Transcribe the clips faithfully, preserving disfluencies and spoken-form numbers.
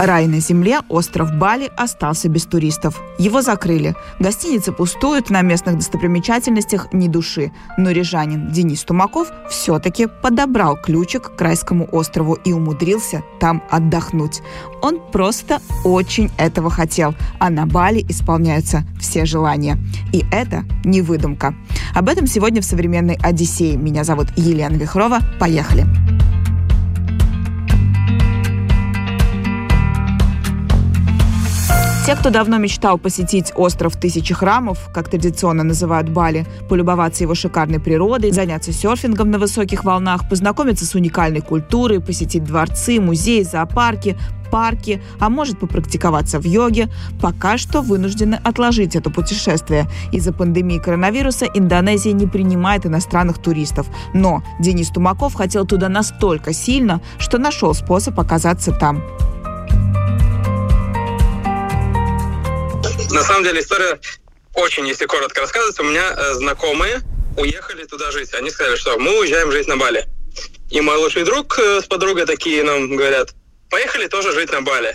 Рай на земле, остров Бали, остался без туристов. Его закрыли. Гостиницы пустуют, на местных достопримечательностях ни души. Но рижанин Денис Тумаков все-таки подобрал ключик к райскому острову и умудрился там отдохнуть. Он просто очень этого хотел. А на Бали исполняются все желания. И это не выдумка. Об этом сегодня в «Современной Одиссее». Меня зовут Елена Вихрова. Поехали! Те, кто давно мечтал посетить остров Тысячи Храмов, как традиционно называют Бали, полюбоваться его шикарной природой, заняться серфингом на высоких волнах, познакомиться с уникальной культурой, посетить дворцы, музеи, зоопарки, парки, а может попрактиковаться в йоге, пока что вынуждены отложить это путешествие. Из-за пандемии коронавируса Индонезия не принимает иностранных туристов. Но Денис Тумаков хотел туда настолько сильно, что нашел способ оказаться там. На самом деле история очень, если коротко рассказывать, у меня э, знакомые уехали туда жить. Они сказали, что мы уезжаем жить на Бали. И мой лучший друг э, с подругой такие нам говорят, поехали тоже жить на Бали.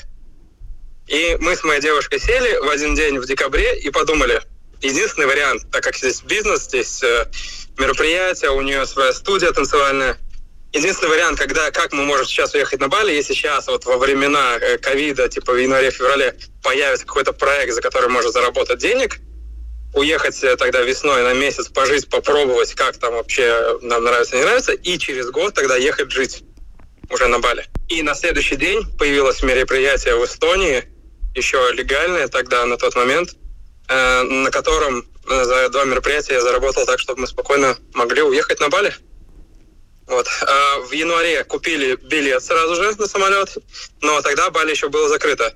И мы с моей девушкой сели в один день в декабре и подумали, единственный вариант, так как здесь бизнес, здесь э, мероприятия, у нее своя студия танцевальная. Единственный вариант, когда, как мы можем сейчас уехать на Бали, если сейчас вот во времена ковида, типа в январе-феврале, появится какой-то проект, за который можно заработать денег, уехать тогда весной на месяц, пожить, попробовать, как там вообще нам нравится, не нравится, и через год тогда ехать жить уже на Бали. И на следующий день появилось мероприятие в Эстонии, еще легальное тогда, на тот момент, на котором за два мероприятия я заработал так, чтобы мы спокойно могли уехать на Бали. Вот. А в январе купили билет сразу же на самолет, но тогда Бали еще было закрыто.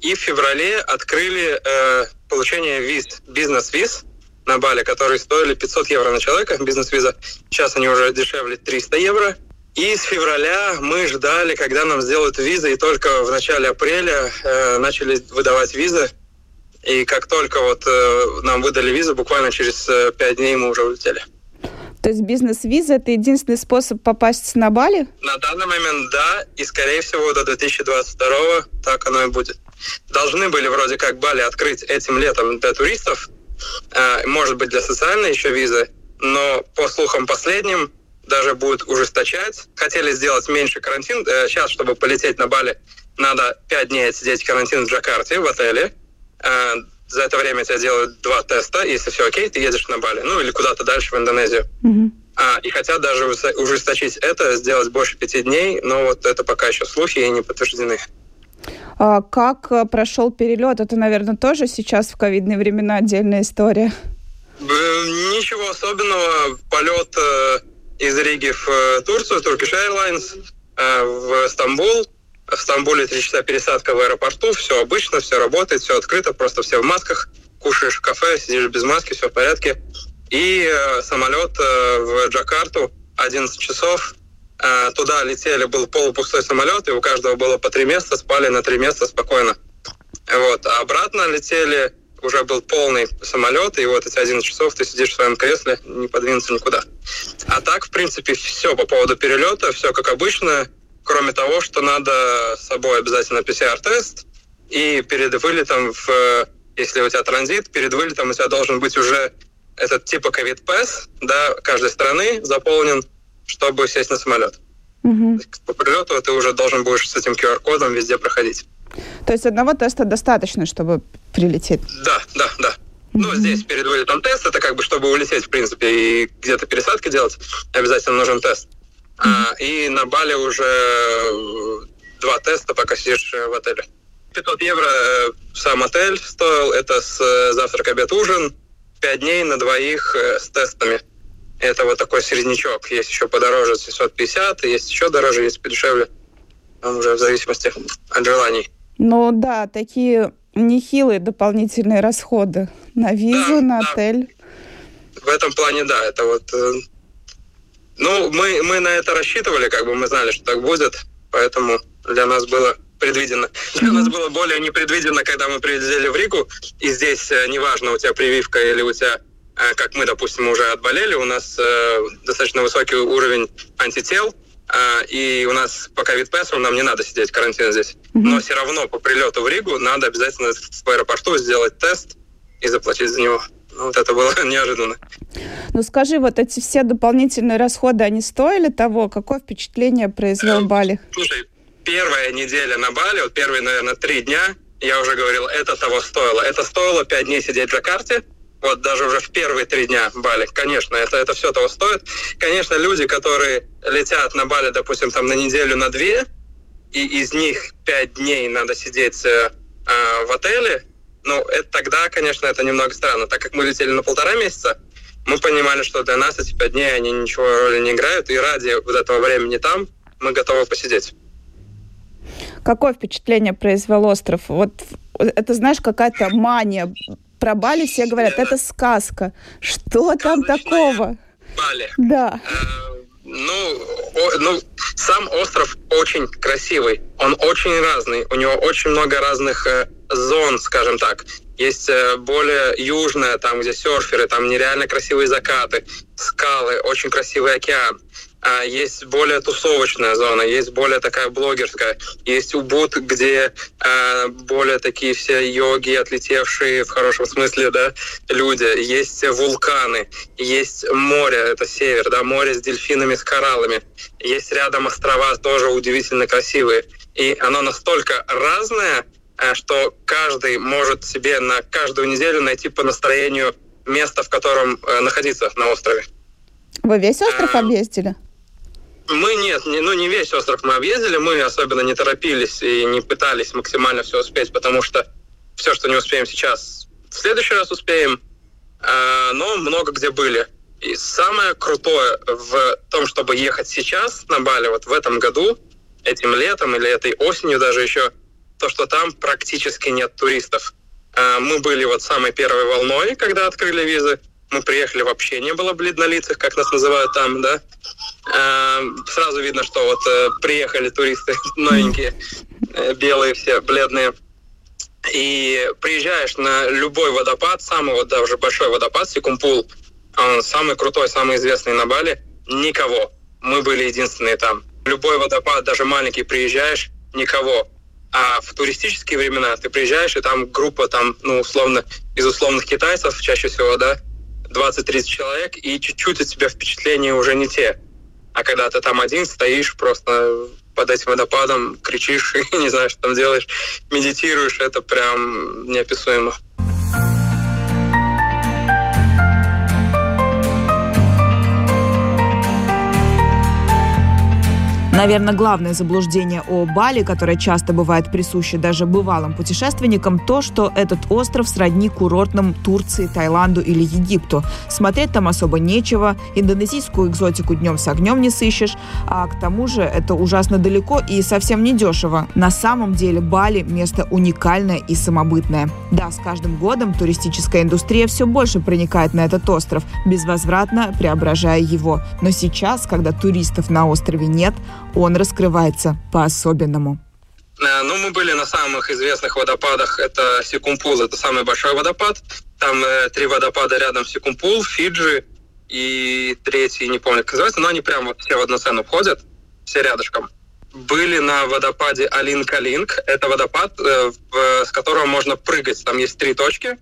И в феврале открыли э, получение виз, бизнес-виз на Бали, которые стоили пятьсот евро на человека, бизнес-виза. Сейчас они уже дешевле триста евро. И с февраля мы ждали, когда нам сделают визы, и только в начале апреля э, начали выдавать визы. И как только вот э, нам выдали визы, буквально через э, пять дней мы уже улетели. То есть бизнес-виза – это единственный способ попасть на Бали? На данный момент, да. И, скорее всего, до две тысячи двадцать второго так оно и будет. Должны были вроде как Бали открыть этим летом для туристов, может быть, для социальной еще визы, но, по слухам последним, даже будут ужесточать. Хотели сделать меньше карантин. Сейчас, чтобы полететь на Бали, надо пять дней отсидеть карантин в Джакарте, в отеле. За это время тебя делают два теста, если все окей, ты едешь на Бали, ну или куда-то дальше в Индонезию. Mm-hmm. А, и хотят даже ужесточить это, сделать больше пяти дней, но вот это пока еще слухи и не подтверждены. А как прошел перелет? Это, наверное, тоже сейчас в ковидные времена отдельная история. Ничего особенного. Полет из Риги в Турцию, Turkish Airlines, в Стамбул. В Стамбуле три часа пересадка в аэропорту, все обычно, все работает, все открыто, просто все в масках, кушаешь в кафе, сидишь без маски, все в порядке. И э, самолет э, в Джакарту, одиннадцать часов, э, туда летели, был полупустой самолет, и у каждого было по три места, спали на три места спокойно. Вот, а обратно летели, уже был полный самолет, и вот эти одиннадцать часов ты сидишь в своем кресле, не подвинуться никуда. А так, в принципе, все по поводу перелета, все как обычно. Кроме того, что надо с собой обязательно пэ-цэ-эр тест, и перед вылетом, в, если у тебя транзит, перед вылетом у тебя должен быть уже этот типа ковид-пэс, да, каждой страны заполнен, чтобы сесть на самолет. Угу. По прилету ты уже должен будешь с этим ку-эр кодом везде проходить. То есть одного теста достаточно, чтобы прилететь? Да, да, да. Угу. Ну, здесь перед вылетом тест, это как бы чтобы улететь, в принципе, и где-то пересадки делать, обязательно нужен тест. А, и на Бали уже два теста, пока сидишь в отеле. пятьсот евро сам отель стоил, это с завтрак, обед, ужин, пять дней на двоих с тестами. Это вот такой середнячок. Есть еще подороже семьсот пятьдесят, есть еще дороже, есть подешевле. Уже в зависимости от желаний. Ну да, такие нехилые дополнительные расходы на визу, да, на да. отель. В этом плане, да, это вот... Ну, мы, мы на это рассчитывали, как бы мы знали, что так будет, поэтому для нас было предвидено. Для mm-hmm. нас было более непредвидено, когда мы прилетели в Ригу, и здесь неважно, у тебя прививка или у тебя, как мы, допустим, уже отболели, у нас э, достаточно высокий уровень антител, э, и у нас по ковид-пассу нам не надо сидеть в карантине здесь. Mm-hmm. Но все равно по прилету в Ригу надо обязательно в аэропорту сделать тест и заплатить за него. Вот это было неожиданно. Ну скажи, вот эти все дополнительные расходы, они стоили того? Какое впечатление произвел эм, Бали? Слушай, первая неделя на Бали, вот первые, наверное, три дня, я уже говорил, это того стоило. Это стоило пять дней сидеть в Джакарте, вот даже уже в первые три дня Бали. Конечно, это, это все того стоит. Конечно, люди, которые летят на Бали, допустим, там на неделю, на две, и из них пять дней надо сидеть э, в отеле, ну, это тогда, конечно, это немного странно. Так как мы летели на полтора месяца, мы понимали, что для нас эти пять дней, они ничего роли не играют, и ради вот этого времени там мы готовы посидеть. Какое впечатление произвел остров? Вот это, знаешь, какая-то мания. Про Бали все говорят, это сказка. Что там такого? Бали. Да. Ну, о, ну, сам остров очень красивый, он очень разный, у него очень много разных э, зон, скажем так. Есть э, более южная, там, где серферы, там нереально красивые закаты, скалы, очень красивый океан. А есть более тусовочная зона, есть более такая блогерская, есть Убуд, где э, более такие все йоги, отлетевшие в хорошем смысле, да, люди. Есть вулканы, есть море, это север, да, море с дельфинами, с кораллами. Есть рядом острова, тоже удивительно красивые. И оно настолько разное, э, что каждый может себе на каждую неделю найти по настроению место, в котором э, находиться на острове. Вы весь остров э, объездили? Мы нет, не, ну не весь остров мы объездили, мы особенно не торопились и не пытались максимально все успеть, потому что все, что не успеем сейчас, в следующий раз успеем, э, но много где были. И самое крутое в том, чтобы ехать сейчас на Бали, вот в этом году, этим летом или этой осенью даже еще, то, что там практически нет туристов. Э, мы были вот самой первой волной, когда открыли визы. Мы приехали, вообще не было бледнолицых, как нас называют там, да. Э, сразу видно, что вот э, приехали туристы новенькие, э, белые все, бледные. И приезжаешь на любой водопад, самый вот даже большой водопад, Секумпул, он самый крутой, самый известный на Бали, никого. Мы были единственные там. Любой водопад, даже маленький, приезжаешь, никого. А в туристические времена ты приезжаешь, и там группа там, ну, условно, из условных китайцев, чаще всего, да, двадцать-тридцать человек, и чуть-чуть у тебя впечатления уже не те. А когда ты там один стоишь просто под этим водопадом, кричишь, и не знаешь, что там делаешь, медитируешь, это прям неописуемо. Наверное, главное заблуждение о Бали, которое часто бывает присуще даже бывалым путешественникам, то, что этот остров сродни курортным Турции, Таиланду или Египту. Смотреть там особо нечего, индонезийскую экзотику днем с огнем не сыщешь, а к тому же это ужасно далеко и совсем не дешево. На самом деле Бали – место уникальное и самобытное. Да, с каждым годом туристическая индустрия все больше проникает на этот остров, безвозвратно преображая его. Но сейчас, когда туристов на острове нет, он раскрывается по-особенному. Ну, мы были на самых известных водопадах. Это Секумпул, это самый большой водопад. Там э, три водопада рядом: Секумпул, Фиджи и третий, не помню, как называется, но они прям вот все в одну цену входят, все рядышком. Были на водопаде Алин-Алинг. Это водопад, э, в, с которого можно прыгать. Там есть три точки.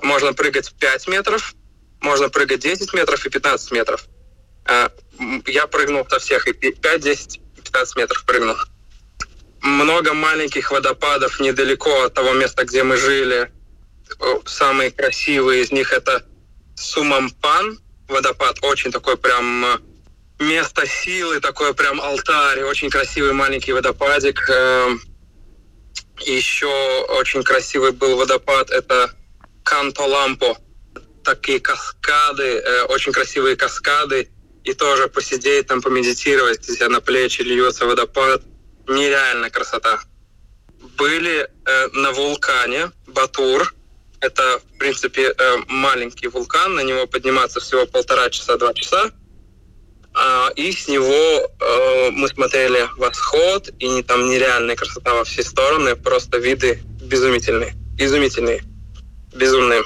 Можно прыгать пять метров, можно прыгать десять метров и пятнадцать метров. Я прыгнул со всех, и пять, десять, пятнадцать метров прыгнул. Много маленьких водопадов недалеко от того места, где мы жили. Самые красивые из них — это Сумампан водопад, очень такой прям место силы, такой прям алтарь, очень красивый маленький водопадик. Еще очень красивый был водопад — это Канто-Лампо. такие каскады, э, очень красивые каскады, и тоже посидеть там, помедитировать, у тебя на плечи льется водопад. Нереальная красота. Были э, на вулкане Батур. Это, в принципе, э, маленький вулкан, на него подниматься всего полтора часа, два часа. А, и с него э, мы смотрели восход, и там нереальная красота во все стороны, просто виды безумительные, изумительные, безумные.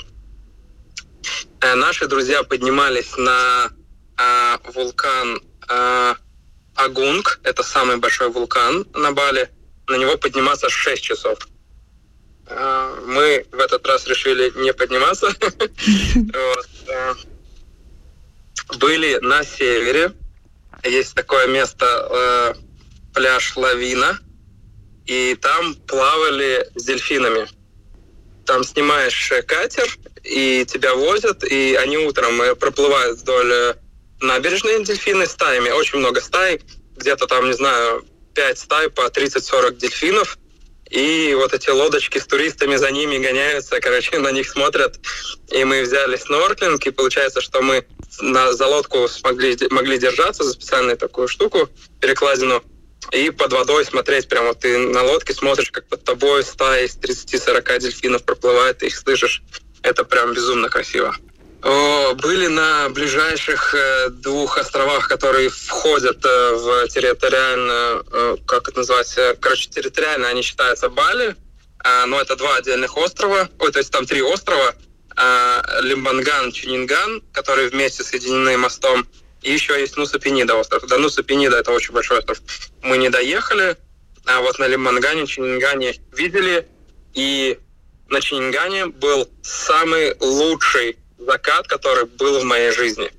Э, наши друзья поднимались на э, вулкан э, Агунг, это самый большой вулкан на Бали, на него подниматься шесть часов. Э, мы в этот раз решили не подниматься. Были на севере, есть такое место, э, пляж Лавина, и там плавали с дельфинами. Там снимаешь катер, и тебя возят, и они утром проплывают вдоль набережной дельфины стаями, очень много стай, где-то там, не знаю, пять стай по тридцать-сорок дельфинов, и вот эти лодочки с туристами за ними гоняются, короче, на них смотрят, и мы взяли снорклинг, и получается, что мы на, за лодку смогли, могли держаться за специальную такую штуку, перекладину, и под водой смотреть. Прямо вот ты на лодке смотришь, как под тобой стая из тридцати-сорока дельфинов проплывает, ты их слышишь. Это прям безумно красиво. О, были на ближайших э, двух островах, которые входят э, в территориально, э, как это называется, короче, территориально они считаются Бали, э, но это два отдельных острова, ой, то есть там три острова, Лимбанган, Чунинган, которые вместе соединены мостом, и еще есть Нусапенида остров. Да, Нусапенида — это очень большой остров. Мы не доехали, а вот на Лимбангане, Чунингане видели, и на Чунингане был самый лучший закат, который был в моей жизни.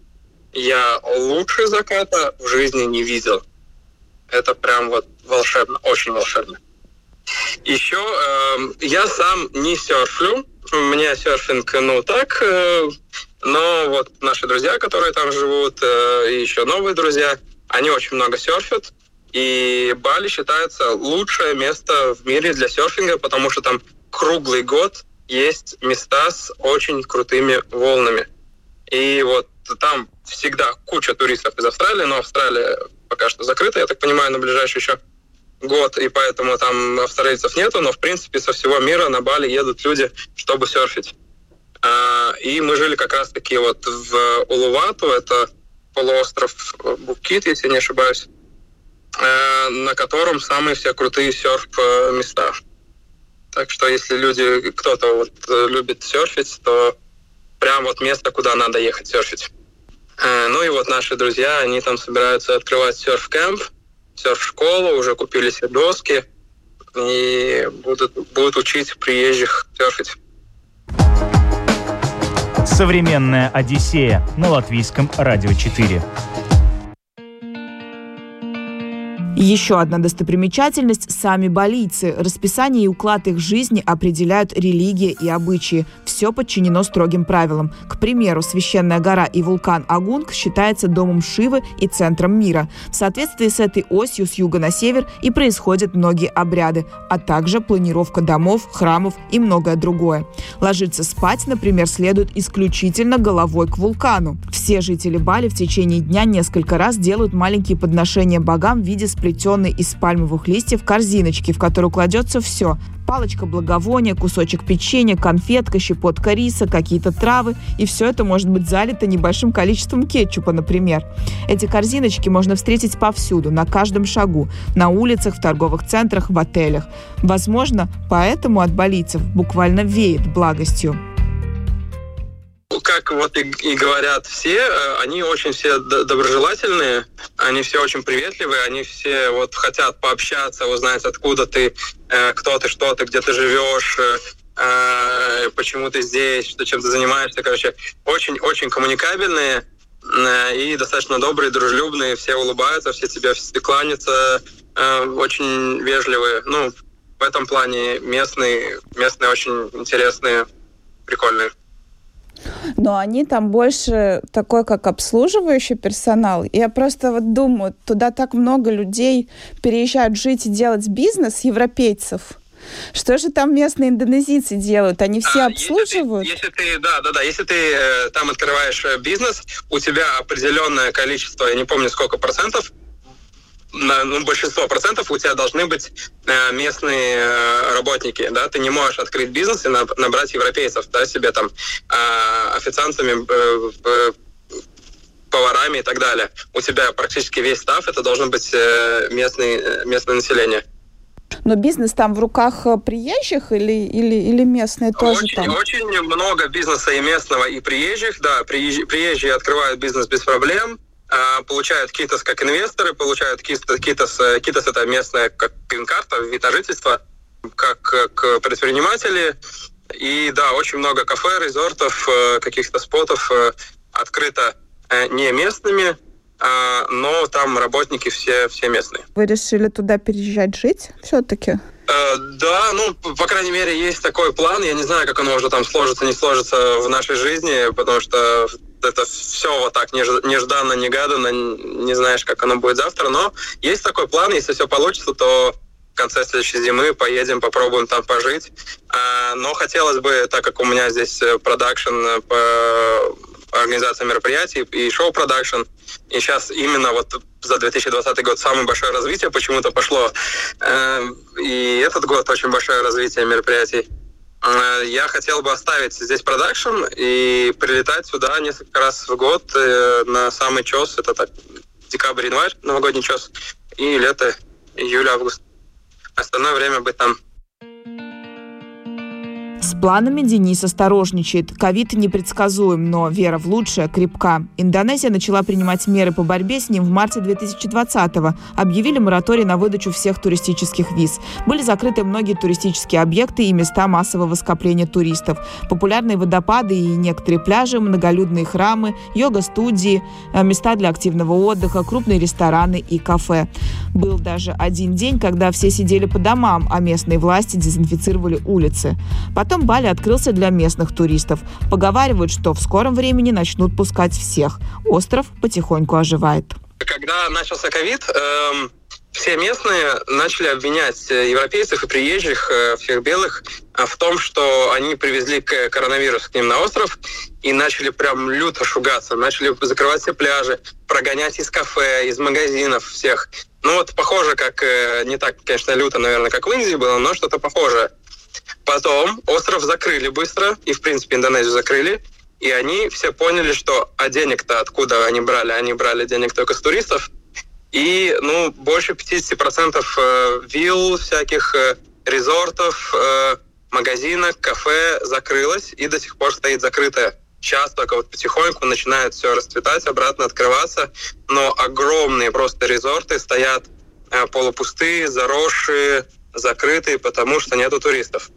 Я лучший заката в жизни не видел. Это прям вот волшебно, очень волшебно. Еще э, я сам не серфлю, мне серфинг, ну так, э, но вот наши друзья, которые там живут, э, и еще новые друзья, они очень много серфят, и Бали считается лучшее место в мире для серфинга, потому что там круглый год есть места с очень крутыми волнами. И вот там всегда куча туристов из Австралии, но Австралия пока что закрыта, я так понимаю, на ближайший еще год, и поэтому там австралийцев нету, но в принципе со всего мира на Бали едут люди, чтобы серфить. И мы жили как раз-таки вот в Улувату, это полуостров Букит, если не ошибаюсь, на котором самые все крутые серф-места. Так что если люди, кто-то вот любит серфить, то прям вот место, куда надо ехать серфить. Ну и вот наши друзья, они там собираются открывать серф-кэмп, серф-школу, уже купили себе доски и будут, будут учить приезжих серфить. Современная Одиссея на Латвийском радио четыре. Еще одна достопримечательность – сами балийцы. Расписание и уклад их жизни определяют религия и обычаи. Все подчинено строгим правилам. К примеру, священная гора и вулкан Агунг считается домом Шивы и центром мира. В соответствии с этой осью с юга на север и происходят многие обряды, а также планировка домов, храмов и многое другое. Ложиться спать, например, следует исключительно головой к вулкану. Все жители Бали в течение дня несколько раз делают маленькие подношения богам в виде сплетения, плетеной из пальмовых листьев корзиночки, в которую кладется все. Палочка благовония, кусочек печенья, конфетка, щепотка риса, какие-то травы. И все это может быть залито небольшим количеством кетчупа, например. Эти корзиночки можно встретить повсюду, на каждом шагу. На улицах, в торговых центрах, в отелях. Возможно, поэтому от балийцев буквально веет благостью. Как вот и, и говорят все, они очень все доброжелательные, они все очень приветливые, они все вот хотят пообщаться, узнать, откуда ты, кто ты, что ты, где ты живешь, почему ты здесь, чем ты занимаешься. Короче, очень-очень коммуникабельные и достаточно добрые, дружелюбные, все улыбаются, все тебе кланятся, очень вежливые. Ну, в этом плане местные, местные очень интересные, прикольные. Но они там больше такой, как обслуживающий персонал. Я просто вот думаю, туда так много людей переезжают жить и делать бизнес, европейцев. Что же там местные индонезийцы делают? Они все а, обслуживают? Если ты, если ты, да, да, да. Если ты э, там открываешь бизнес, у тебя определенное количество, я не помню сколько процентов, на, ну, большинство процентов у тебя должны быть э, местные э, работники, да, ты не можешь открыть бизнес и на, набрать европейцев, да, себе там э, официантами, э, э, поварами и так далее. У тебя практически весь стаф, это должно быть э, местный, э, местное население. Но бизнес там в руках приезжих или, или, или местные тоже очень, там? Очень много бизнеса и местного, и приезжих, да, приезжие, приезжие открывают бизнес без проблем, получают КИТОС как инвесторы, получают КИТОС, КИТОС, КИТОС это местная как грин-карта, вид на жительство, как, как предприниматели. И да, очень много кафе, резортов, каких-то спотов открыто не местными, но там работники все, все местные. Вы решили туда переезжать жить все-таки? Э, да, ну, по крайней мере, есть такой план. Я не знаю, как оно уже там сложится, не сложится в нашей жизни, потому что это все вот так нежданно, негаданно, не знаешь, как оно будет завтра. Но есть такой план, если все получится, то в конце следующей зимы поедем, попробуем там пожить. Но хотелось бы, так как у меня здесь продакшн по организации мероприятий и шоу-продакшн, и сейчас именно вот за две тысячи двадцатый год самое большое развитие почему-то пошло, и этот год очень большое развитие мероприятий. Я хотел бы оставить здесь продакшн и прилетать сюда несколько раз в год на самый чёс, это так, декабрь-январь, новогодний чёс, и лето, июль-август. Остальное время быть там. С планами Денис осторожничает. Ковид непредсказуем, но вера в лучшее крепка. Индонезия начала принимать меры по борьбе с ним в марте две тысячи двадцатого. Объявили мораторий на выдачу всех туристических виз. Были закрыты многие туристические объекты и места массового скопления туристов. Популярные водопады и некоторые пляжи, многолюдные храмы, йога-студии, места для активного отдыха, крупные рестораны и кафе. Был даже один день, когда все сидели по домам, а местные власти дезинфицировали улицы. Потом Бали открылся для местных туристов. Поговаривают, что в скором времени начнут пускать всех. Остров потихоньку оживает. Когда начался ковид, эм, все местные начали обвинять европейцев и приезжих, э, всех белых, в том, что они привезли коронавирус к ним на остров и начали прям люто шугаться. Начали закрывать все пляжи, прогонять из кафе, из магазинов всех. Ну вот похоже, как э, не так, конечно, люто, наверное, как в Индии было, но что-то похожее. Потом остров закрыли быстро, и, в принципе, Индонезию закрыли, и они все поняли, что а денег-то откуда они брали? Они брали денег только с туристов, и, ну, больше пятьдесят процентов вилл, всяких резортов, магазинов, кафе закрылось, и до сих пор стоит закрытое. Сейчас только вот потихоньку начинает все расцветать, обратно открываться, но огромные просто резорты стоят полупустые, заросшие, закрытые, потому что нету туристов.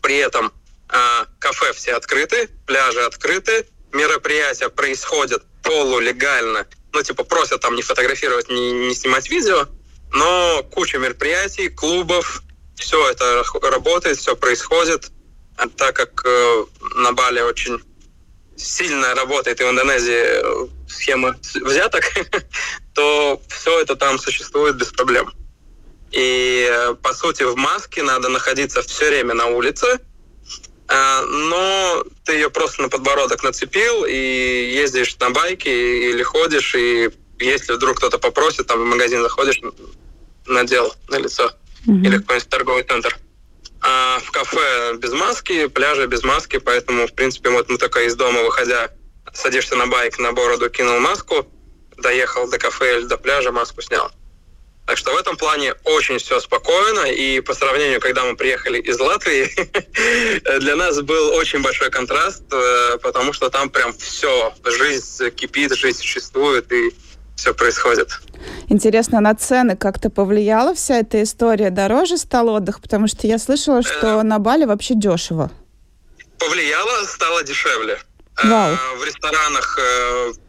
При этом э, кафе все открыты, пляжи открыты, мероприятия происходят полулегально. Ну, типа, просят там не фотографировать, не, не снимать видео, но куча мероприятий, клубов, все это работает, все происходит. А так как э, на Бали очень сильно работает и в Индонезии схема взяток, то все это там существует без проблем. И, по сути, в маске надо находиться все время на улице, но ты ее просто на подбородок нацепил и ездишь на байке или ходишь, и если вдруг кто-то попросит, там в магазин заходишь, надел на лицо mm-hmm. или какой-нибудь торговый центр. А в кафе без маски, пляжи без маски, поэтому, в принципе, вот мы только из дома выходя, садишься на байк, на бороду кинул маску, доехал до кафе или до пляжа, маску снял. Так что в этом плане очень все спокойно, и по сравнению, когда мы приехали из Латвии, для нас был очень большой контраст, потому что там прям все, жизнь кипит, жизнь существует, и все происходит. Интересно, на цены как-то повлияла вся эта история? Дороже стал отдых? Потому что я слышала, что на Бали вообще дешево. Повлияло, стало дешевле. В ресторанах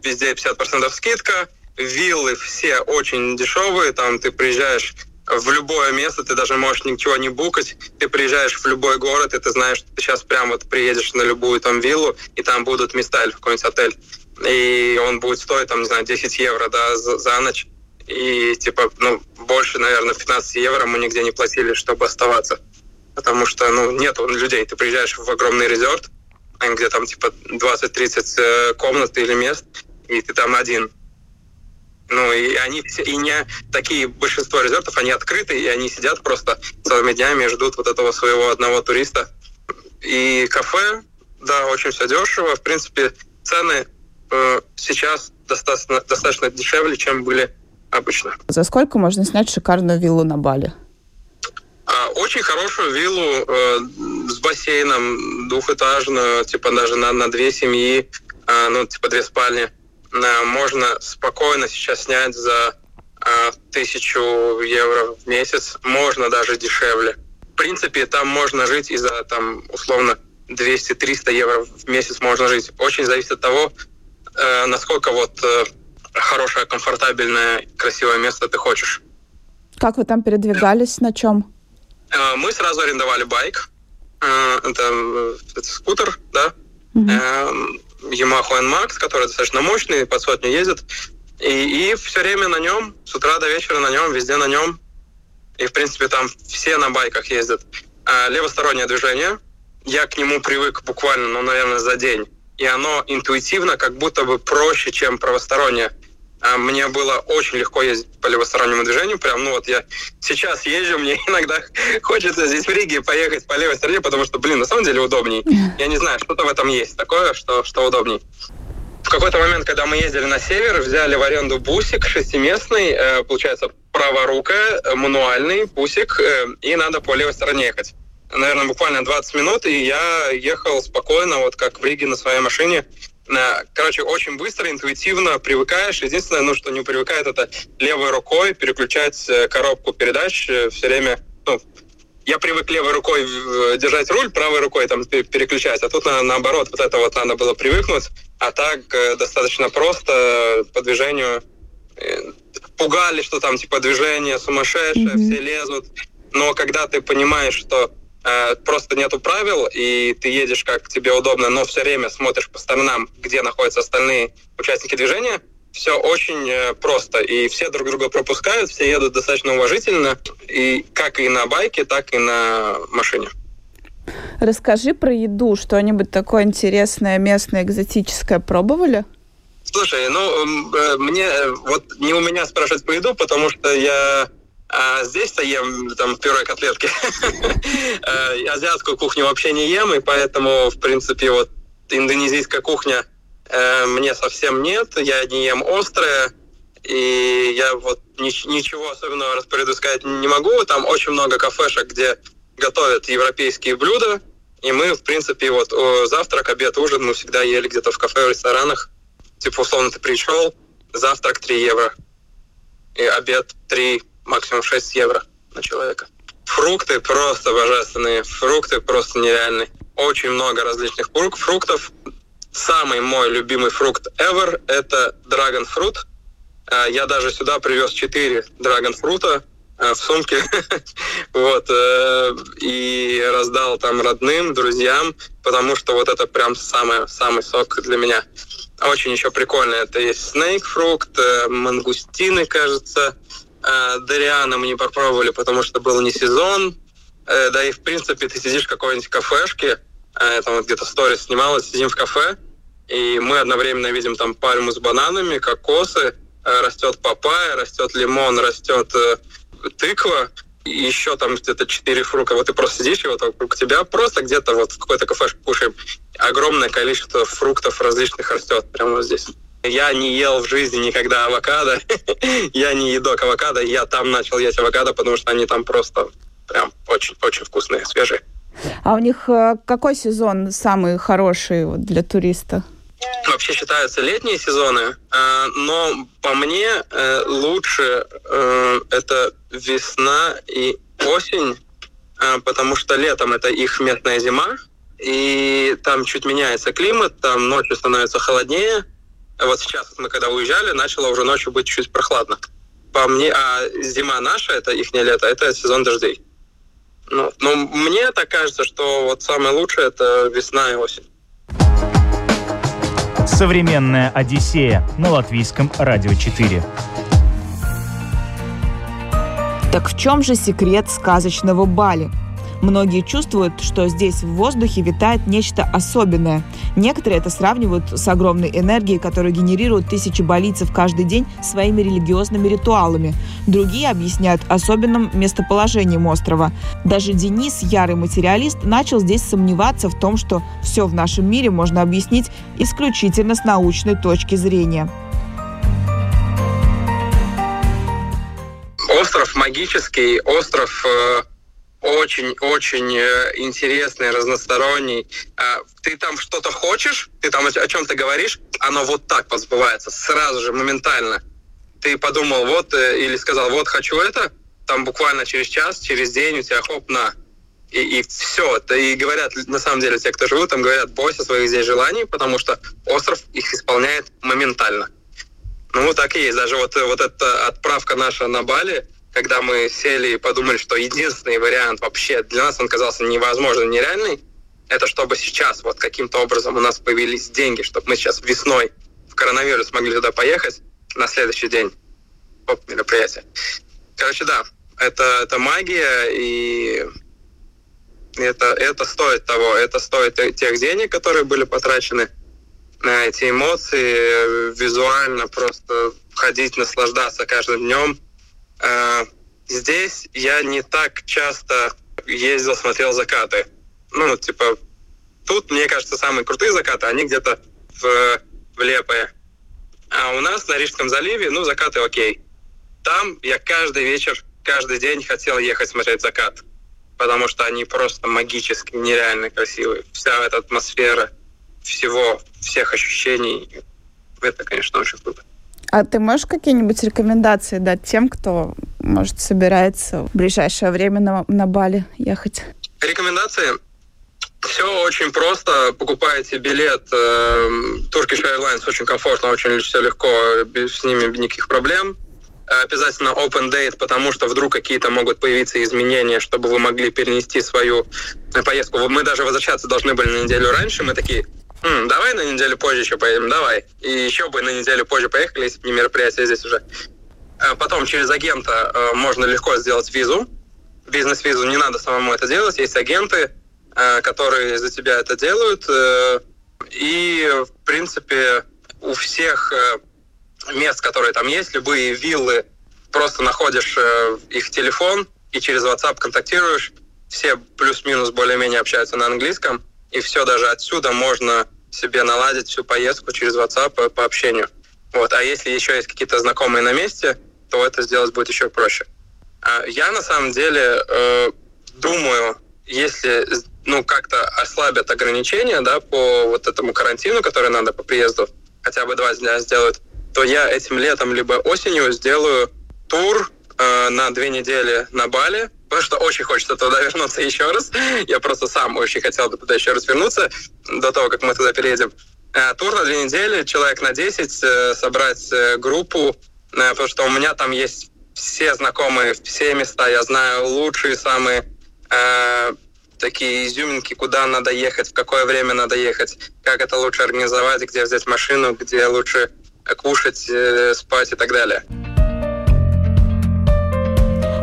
везде пятьдесят процентов скидка. Виллы все очень дешевые, там ты приезжаешь в любое место, ты даже можешь ничего не букать, ты приезжаешь в любой город, и ты знаешь, что ты сейчас прям вот приедешь на любую там виллу, и там будут места или в какой-нибудь отель, и он будет стоить там, не знаю, десять евро, да, за, за ночь, И, типа, ну, больше, наверное, пятнадцать евро мы нигде не платили, чтобы оставаться. Потому что, ну, нет людей. Ты приезжаешь в огромный резорт, где там, типа, двадцать-тридцать комнат или мест, и ты там один. Ну, и они все, и не такие, большинство резортов, они открыты, и они сидят просто целыми днями, ждут вот этого своего одного туриста. И кафе, да, очень все дешево. В принципе, цены э, сейчас достаточно, достаточно дешевле, чем были обычно. За сколько можно снять шикарную виллу на Бали? А, очень хорошую виллу э, с бассейном, двухэтажную, типа даже на, на две семьи, э, ну, типа две спальни. Э, можно спокойно сейчас снять за э, тысячу евро в месяц. Можно даже дешевле. В принципе, там можно жить и за, там, условно, двести-триста евро в месяц можно жить. Очень зависит от того, э, насколько вот э, хорошее, комфортабельное, красивое место ты хочешь. Как вы там передвигались, на чем? Э, мы сразу арендовали байк. Э, это, это скутер, да? Угу. Э, Yamaha Эн Макс, который достаточно мощный, под сотню ездит. И, и все время на нем, с утра до вечера на нем, везде на нем. И, в принципе, там все на байках ездят. А левостороннее движение, я к нему привык буквально, ну, наверное, за день. И оно интуитивно как будто бы проще, чем правостороннее. А мне было очень легко ездить по левостороннему движению. Прям, ну, вот я сейчас езжу, мне иногда хочется здесь в Риге поехать по левой стороне, потому что, блин, на самом деле удобней. Я не знаю, что-то в этом есть такое, что, что удобней. В какой-то момент, когда мы ездили на север, взяли в аренду бусик шестиместный, получается, праворукая, мануальный бусик, и надо по левой стороне ехать. Наверное, буквально двадцать минут, и я ехал спокойно, вот как в Риге на своей машине. Короче, очень быстро, интуитивно привыкаешь. Единственное, ну, что не привыкает, это левой рукой переключать коробку передач все время. Ну, я привык левой рукой держать руль, правой рукой там переключать, а тут, наоборот, вот это вот надо было привыкнуть. А так достаточно просто по движению. Пугали, что там типа движение сумасшедшее, mm-hmm. все лезут. Но когда ты понимаешь, что э, просто нету правил, и ты едешь как тебе удобно, но все время смотришь по сторонам, где находятся остальные участники движения, все очень э, просто. И все друг друга пропускают, все едут достаточно уважительно, и как и на байке, так и на машине. Расскажи про еду. Что-нибудь такое интересное, местное, экзотическое пробовали? Слушай, ну, мне, вот не у меня спрашивать по еду, потому что я а, здесь-то ем там пюре, котлетки. Азиатскую кухню вообще не ем, и поэтому, в принципе, вот индонезийская кухня мне совсем нет. Я не ем острое, и я вот ничего особенного распорядку сказать не могу. Там очень много кафешек, где готовят европейские блюда, и мы, в принципе, вот завтрак, обед, ужин мы всегда ели где-то в кафе, в ресторанах. Типа, условно, ты пришел, завтрак три евро, и обед три, максимум шесть евро на человека. Фрукты просто божественные, фрукты просто нереальные. Очень много различных фруктов. Самый мой любимый фрукт ever – это dragon fruit. Я даже сюда привез четыре dragon fruit в сумке, вот, и раздал там родным, друзьям, потому что вот это прям самый, самый сок для меня. Очень еще прикольно. Это есть снейкфрукт, мангустины, кажется. Дуриана мы не попробовали, потому что был не сезон. Да и, в принципе, ты сидишь в какой-нибудь кафешке, там вот где-то сторис снималось, сидим в кафе, и мы одновременно видим там пальму с бананами, кокосы, растет папайя, растет лимон, растет тыква, и еще там где-то четыре фрука. Вот ты просто сидишь, и вот вокруг тебя просто где-то вот в какой-то кафешке кушаем. Огромное количество фруктов различных растет прямо вот здесь. Я не ел в жизни никогда авокадо. Я не едок авокадо. Я там начал есть авокадо, потому что они там просто прям очень-очень вкусные, свежие. А у них какой сезон самый хороший для туриста? Вообще считаются летние сезоны, но по мне лучше это весна и осень, потому что летом это их местная зима, и там чуть меняется климат, там ночью становится холоднее. Вот сейчас мы когда уезжали, начало уже ночью быть чуть прохладно. По мне, а зима наша, это их не лето, это сезон дождей. Но, но мне так кажется, что вот самое лучшее это весна и осень. Современная Одиссея на Латвийском радио четыре. Так в чем же секрет сказочного Бали? Многие чувствуют, что здесь в воздухе витает нечто особенное. Некоторые это сравнивают с огромной энергией, которую генерируют тысячи балийцев каждый день своими религиозными ритуалами. Другие объясняют особенным местоположением острова. Даже Денис, ярый материалист, начал здесь сомневаться в том, что все в нашем мире можно объяснить исключительно с научной точки зрения. Остров магический, остров... очень-очень интересный, разносторонний. Ты там что-то хочешь, ты там о чем-то говоришь, оно вот так вот сбывается, сразу же, моментально. Ты подумал, вот, или сказал, вот, хочу это, там буквально через час, через день у тебя хоп, на. И, и все. И говорят, на самом деле, те, кто живут, там говорят, бойся своих здесь желаний, потому что остров их исполняет моментально. Ну, так и есть. Даже вот, вот эта отправка наша на Бали, когда мы сели и подумали, что единственный вариант вообще для нас, он казался невозможным, нереальный, это чтобы сейчас вот каким-то образом у нас появились деньги, чтобы мы сейчас весной в коронавирус могли туда поехать на следующий день. Оп, мероприятие. Короче, да, это, это магия, и это, это стоит того, это стоит тех денег, которые были потрачены на эти эмоции, визуально просто ходить, наслаждаться каждым днем. Здесь я не так часто ездил, смотрел закаты. Ну, типа, тут, мне кажется, самые крутые закаты, они где-то в, в Лепое. А у нас на Рижском заливе, ну, закаты окей. Там я каждый вечер, каждый день хотел ехать смотреть закат, потому что они просто магически, нереально красивые. Вся эта атмосфера всего, всех ощущений, это, конечно, очень круто. А ты можешь какие-нибудь рекомендации дать тем, кто, может, собирается в ближайшее время на, на Бали ехать? Рекомендации? Все очень просто. Покупаете билет. Turkish Airlines очень комфортно, очень все легко, с ними никаких проблем. Обязательно open date, потому что вдруг какие-то могут появиться изменения, чтобы вы могли перенести свою поездку. Мы даже возвращаться должны были на неделю раньше. Мы такие... давай на неделю позже еще поедем, давай. И еще бы на неделю позже поехали, если бы не мероприятие здесь уже. Потом через агента можно легко сделать визу. Бизнес-визу не надо самому это делать. Есть агенты, которые за тебя это делают. И, в принципе, у всех мест, которые там есть, любые виллы, просто находишь их телефон и через WhatsApp контактируешь. Все плюс-минус более-менее общаются на английском. И все, даже отсюда можно себе наладить всю поездку через WhatsApp по, по общению. Вот. А если еще есть какие-то знакомые на месте, то это сделать будет еще проще. А я на самом деле э, думаю, если ну, как-то ослабят ограничения, да, по вот этому карантину, который надо по приезду, хотя бы два дня сделают, то я этим летом либо осенью сделаю тур э, на две недели на Бали, потому что очень хочется туда вернуться еще раз. Я просто сам очень хотел бы туда еще раз вернуться, до того, как мы туда переедем. Тур на две недели, человек на десять, собрать группу, потому что у меня там есть все знакомые, все места, я знаю лучшие, самые э, такие изюминки, куда надо ехать, в какое время надо ехать, как это лучше организовать, где взять машину, где лучше кушать, спать и так далее.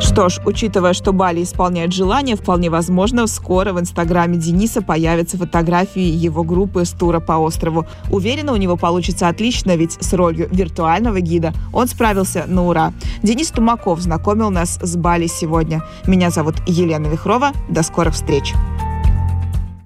Что ж, учитывая, что Бали исполняет желание, вполне возможно, скоро в инстаграме Дениса появятся фотографии его группы с тура по острову. Уверена, у него получится отлично, ведь с ролью виртуального гида он справился на ура. Денис Тумаков знакомил нас с Бали сегодня. Меня зовут Елена Вихрова. До скорых встреч!